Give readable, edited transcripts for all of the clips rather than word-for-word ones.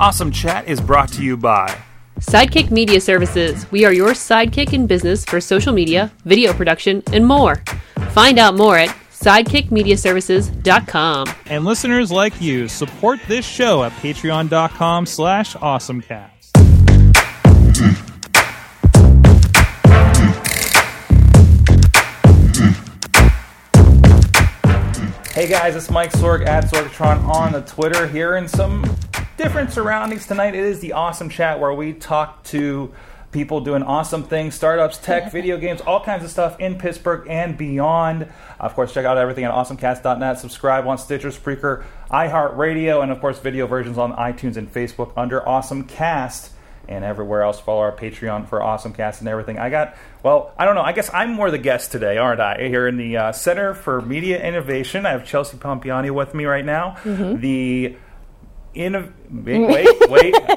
Awesome Chat is brought to you by Sidekick Media Services. We are your sidekick in business for social media, video production, and more. Find out more at sidekickmediaservices.com. And listeners like you, support this show at patreon.com/awesomecast. Hey guys, it's Mike Sorg at Sorgatron on the Twitter here in some different surroundings tonight. It is the Awesome Chat where we talk to people doing awesome things, startups, tech, video games, all kinds of stuff in Pittsburgh and beyond. Of course, check out everything at awesomecast.net. Subscribe on Stitcher, Spreaker, iHeartRadio, and of course, video versions on iTunes and Facebook under Awesome Cast. And everywhere else, follow our Patreon for AwesomeCast and everything. I guess I'm more the guest today, aren't I? Here in the Center for Media Innovation. I have Chelsea Pompeiani with me right now. Mm-hmm. Wait.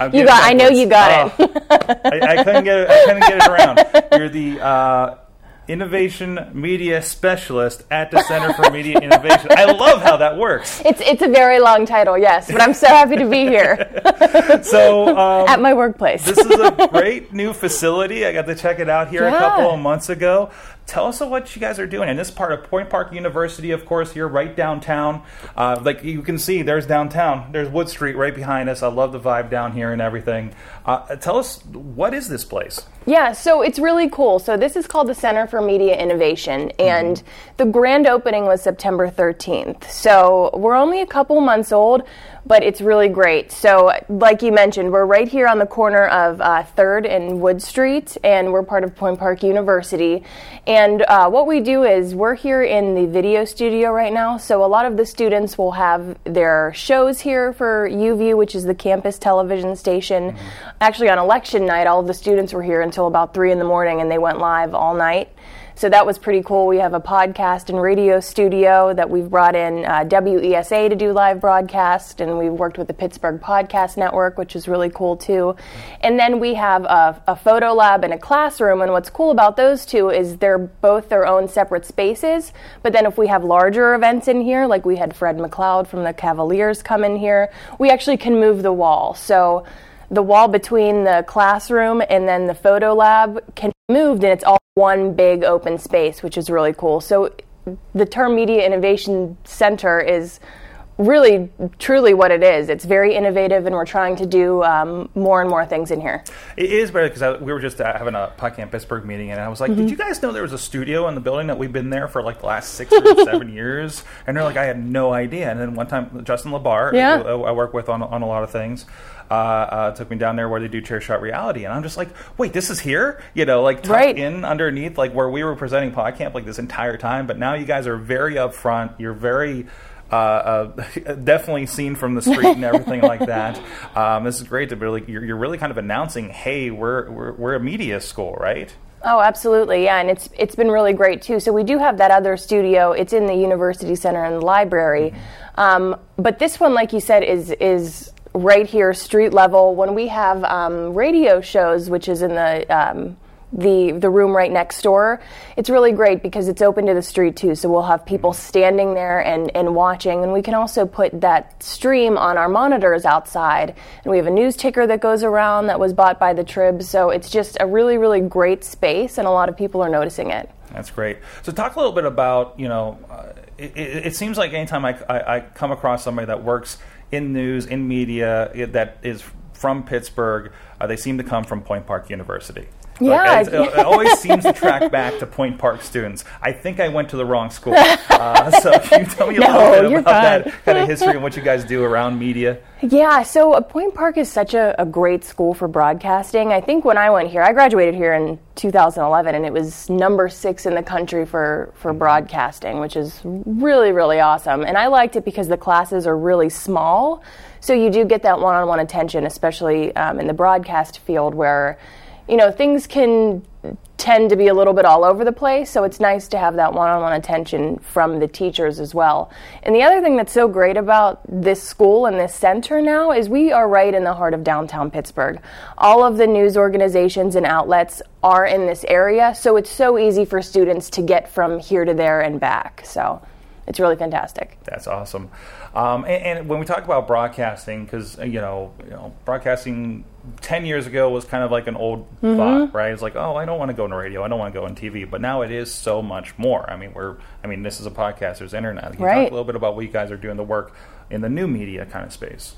I know you got it. I couldn't get it around. You're the Innovation Media Specialist at the Center for Media Innovation. I love how that works. It's a very long title, yes, but I'm so happy to be here. So at my workplace. This is a great new facility. I got to check it out here a couple of months ago. Tell us what you guys are doing. And this part of Point Park University, of course, here right downtown. Like you can see, there's downtown. There's Wood Street right behind us. I love the vibe down here and everything. Tell us, what is this place? Yeah, so it's really cool. So this is called the Center for Media Innovation, and the grand opening was September 13th. So we're only a couple months old, but it's really great. So like you mentioned, we're right here on the corner of 3rd and Wood Street, and we're part of Point Park University. And what we do is we're here in the video studio right now, so a lot of the students will have their shows here for UView, which is the campus television station. Mm-hmm. Actually, on election night, all of the students were here until about 3 in the morning, and they went live all night. So that was pretty cool. We have a podcast and radio studio that we've brought in WESA to do live broadcast, and we've worked with the Pittsburgh Podcast Network, which is really cool too. And then we have a photo lab and a classroom, and what's cool about those two is they're both their own separate spaces, but then if we have larger events in here, like we had Fred McLeod from the Cavaliers come in here, we actually can move the wall. So the wall between the classroom and then the photo lab can be moved, and it's all one big open space, which is really cool. So the term Media Innovation Center is really truly what it is. It's very innovative, and we're trying to do more and more things in here. It is better because we were just having a PodCamp Pittsburgh meeting, and I was like, did you guys know there was a studio in the building that we've been there for like the last 6 or 7 years? And they're like, I had no idea. And then one time, Justin Labar, who I work with on a lot of things, took me down there where they do Chair Shot Reality, and I'm just like, wait, this is here? You know, like tucked in underneath, like where we were presenting PodCamp like this entire time. But now you guys are very upfront. You're very definitely seen from the street and everything like that. This is great to be really, you're really kind of announcing, hey, we're a media school, right? Oh, absolutely, yeah, and it's been really great too. So we do have that other studio. It's in the University Center and the library, but this one, like you said, is right here, street level. When we have radio shows, which is in the room right next door, it's really great because it's open to the street too. So we'll have people standing there and watching, and we can also put that stream on our monitors outside. And we have a news ticker that goes around that was bought by the Trib. So it's just a really, really great space, and a lot of people are noticing it. That's great. So talk a little bit about, you know, it seems like anytime I come across somebody that works in news, in media, that is from Pittsburgh, they seem to come from Point Park University. Yeah. Like, it always seems to track back to Point Park students. I think I went to the wrong school. So can you tell me a little bit about that kind of history and what you guys do around media? Yeah, so Point Park is such a great school for broadcasting. I think when I went here, I graduated here in 2011, and it was number 6 in the country for broadcasting, which is really, really awesome. And I liked it because the classes are really small, so you do get that one-on-one attention, especially in the broadcast field where, you know, things can tend to be a little bit all over the place, so it's nice to have that one-on-one attention from the teachers as well. And the other thing that's so great about this school and this center now is we are right in the heart of downtown Pittsburgh. All of the news organizations and outlets are in this area, so it's so easy for students to get from here to there and back. So it's really fantastic. That's awesome. And when we talk about broadcasting, because you know, broadcasting 10 years ago was kind of like an old thought, right? It's like, oh, I don't want to go on radio, I don't want to go on TV. But now it is so much more. I mean, this is a podcast. There's internet. Can you talk a little bit about what you guys are doing, the work in the new media kind of space?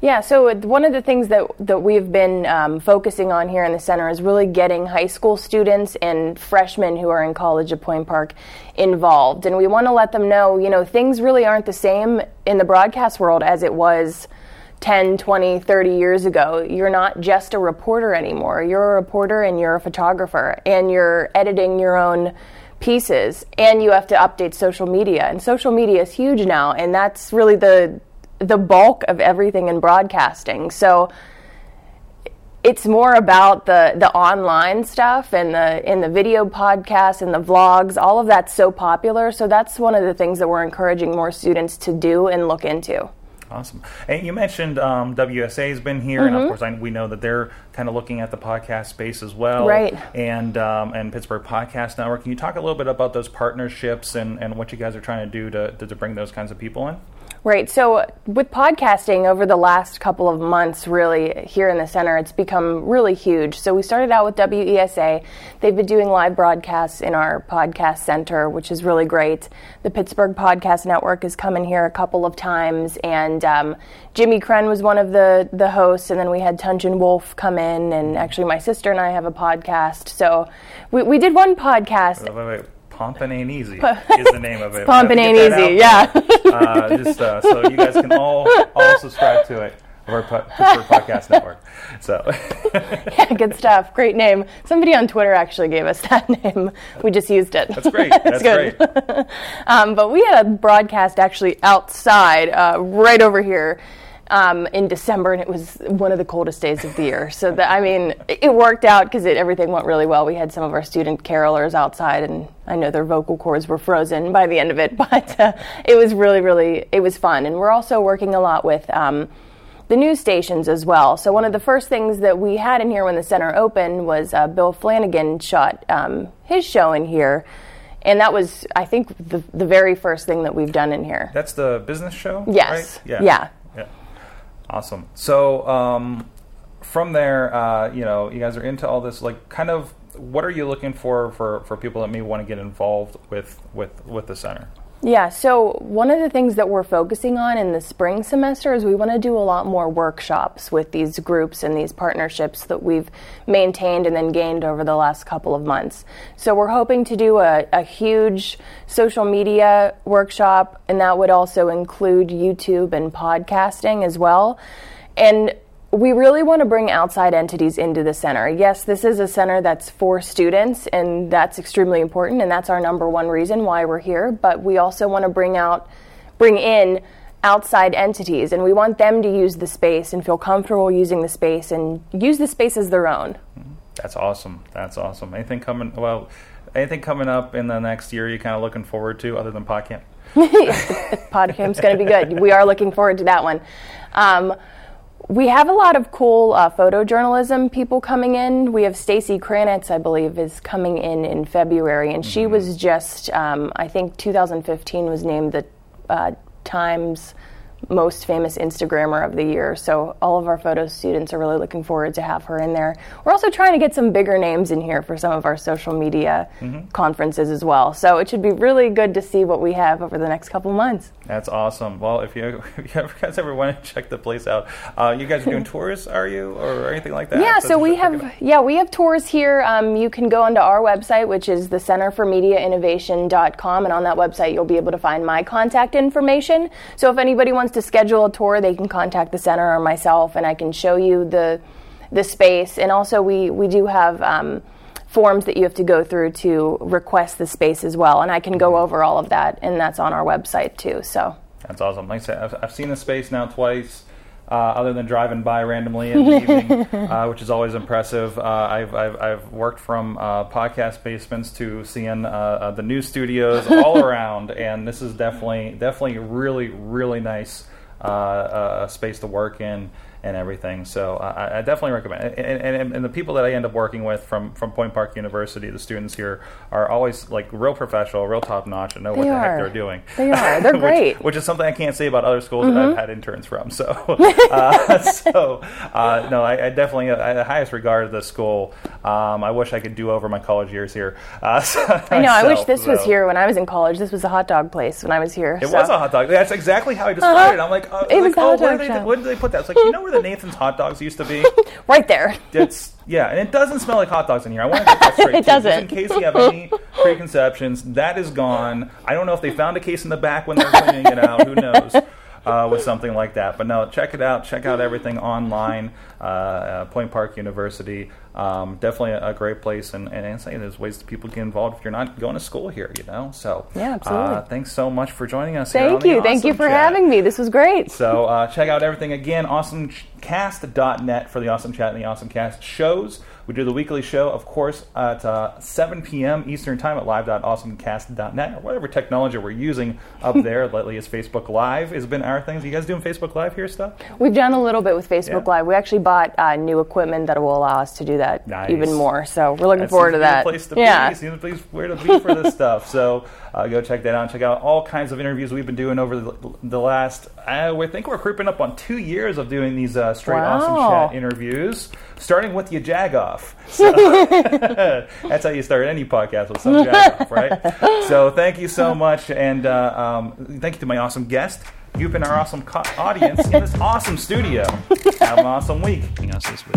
Yeah, so one of the things that we've been focusing on here in the center is really getting high school students and freshmen who are in college at Point Park involved. And we want to let them know, you know, things really aren't the same in the broadcast world as it was 10, 20, 30 years ago. You're not just a reporter anymore. You're a reporter and you're a photographer and you're editing your own pieces and you have to update social media. And social media is huge now, and that's really the bulk of everything in broadcasting. So it's more about the online stuff and the video podcasts and the vlogs. All of that's so popular. So that's one of the things that we're encouraging more students to do and look into. Awesome. And you mentioned WSA has been here, and of course we know that they're kind of looking at the podcast space as well, right? And Pittsburgh Podcast Network. Can you talk a little bit about those partnerships and what you guys are trying to do to bring those kinds of people in? Right. So with podcasting over the last couple of months, really, here in the center, it's become really huge. So we started out with WESA. They've been doing live broadcasts in our podcast center, which is really great. The Pittsburgh Podcast Network has come in here a couple of times, and Jimmy Kren was one of the hosts, and then we had Tunch and Wolf come in, and actually my sister and I have a podcast. So we did one podcast. Wait. Pompin' Ain't Easy is the name of it. Pompin' Ain't Easy, yeah. So you guys can all subscribe to it, or Pittsburgh Podcast Network. So yeah, good stuff. Great name. Somebody on Twitter actually gave us that name. We just used it. That's great. That's good. Great. But we had a broadcast actually outside, right over here, in December, and it was one of the coldest days of the year. So, it worked out because everything went really well. We had some of our student carolers outside, and I know their vocal cords were frozen by the end of it, but it was really, really, it was fun. And we're also working a lot with the news stations as well. So one of the first things that we had in here when the center opened was Bill Flanagan shot his show in here. And that was, I think, the very first thing that we've done in here. That's the business show? Yes. Right? Yeah. Awesome. So from there, you guys are into all this. Like, kind of, what are you looking for people that may want to get involved with the center? Yeah. So one of the things that we're focusing on in the spring semester is we want to do a lot more workshops with these groups and these partnerships that we've maintained and then gained over the last couple of months. So we're hoping to do a huge social media workshop, and that would also include YouTube and podcasting as well. And we really want to bring outside entities into the center. Yes, this is a center that's for students, and that's extremely important, and that's our number one reason why we're here. But we also want to bring in outside entities, and we want them to use the space and feel comfortable using the space and use the space as their own. That's awesome. That's awesome. Anything coming up in the next year you're kind of looking forward to other than PodCamp? PodCamp's going to be good. We are looking forward to that one. We have a lot of cool photojournalism people coming in. We have Stacey Kranitz, I believe, is coming in February, and she was just, I think 2015 was named the Times most famous Instagrammer of the year. So all of our photo students are really looking forward to have her in there. We're also trying to get some bigger names in here for some of our social media conferences as well. So it should be really good to see what we have over the next couple months. That's awesome. Well, if you guys ever want to check the place out, you guys are doing tours, are you, or anything like that? Yeah, so we have tours here. You can go onto our website, which is the centerformediainnovation.com, and on that website you'll be able to find my contact information. So if anybody wants to schedule a tour, they can contact the center or myself, and I can show you the space. And also we do have forms that you have to go through to request the space as well, and I can go over all of that, and that's on our website too. So that's awesome. Like I said, I've seen the space now twice, other than driving by randomly in the evening, which is always impressive. I've worked from podcast basements to seeing the new studios all around, and this is definitely a really, really nice space to work in. and everything. So I definitely recommend it. And the people that I end up working with from Point Park University, the students here, are always like real professional, real top-notch, and know what the heck they're doing. They are. They're great. Which is something I can't say about other schools that I've had interns from. So, I definitely have the highest regard of the school. I wish I could do over my college years here. I wish this was here when I was in college. This was a hot dog place when I was here. It was a hot dog. That's exactly how I described it. I'm like, where did they put that? It's like, you know where the Nathan's hot dogs used to be? Right there. And it doesn't smell like hot dogs in here. I want to get that straight. It doesn't. Just in case you have any preconceptions, that is gone. I don't know if they found a case in the back when they were cleaning it out. Who knows? With something like that. But no, check it out. Check out everything online. Point Park University. Definitely a great place. And saying there's ways that people get involved if you're not going to school here, you know. So yeah, absolutely. Thanks so much for joining us. Thank you. Thank you for having me. This was great. So check out everything again. AwesomeCast.net for the Awesome Chat and the Awesome Cast shows. We do the weekly show, of course, at 7 p.m. Eastern Time at live.awesomecast.net or whatever technology we're using up there. Lately, is Facebook Live has been our thing. Are you guys doing Facebook Live here stuff? We've done a little bit with Facebook Live. We actually bought new equipment that will allow us to do that even more. So we're looking forward to that. Place to be. Seems to be where to be for this stuff. So go check that out. Check out all kinds of interviews we've been doing over the last. I think we're creeping up on 2 years of doing these straight Awesome Chat interviews, starting with you, Jagoff. So, that's how you start any podcast with some jack off, right? So thank you so much, and thank you to my awesome guest. You've been our awesome audience in this awesome studio. Have an awesome week. Hang on this week.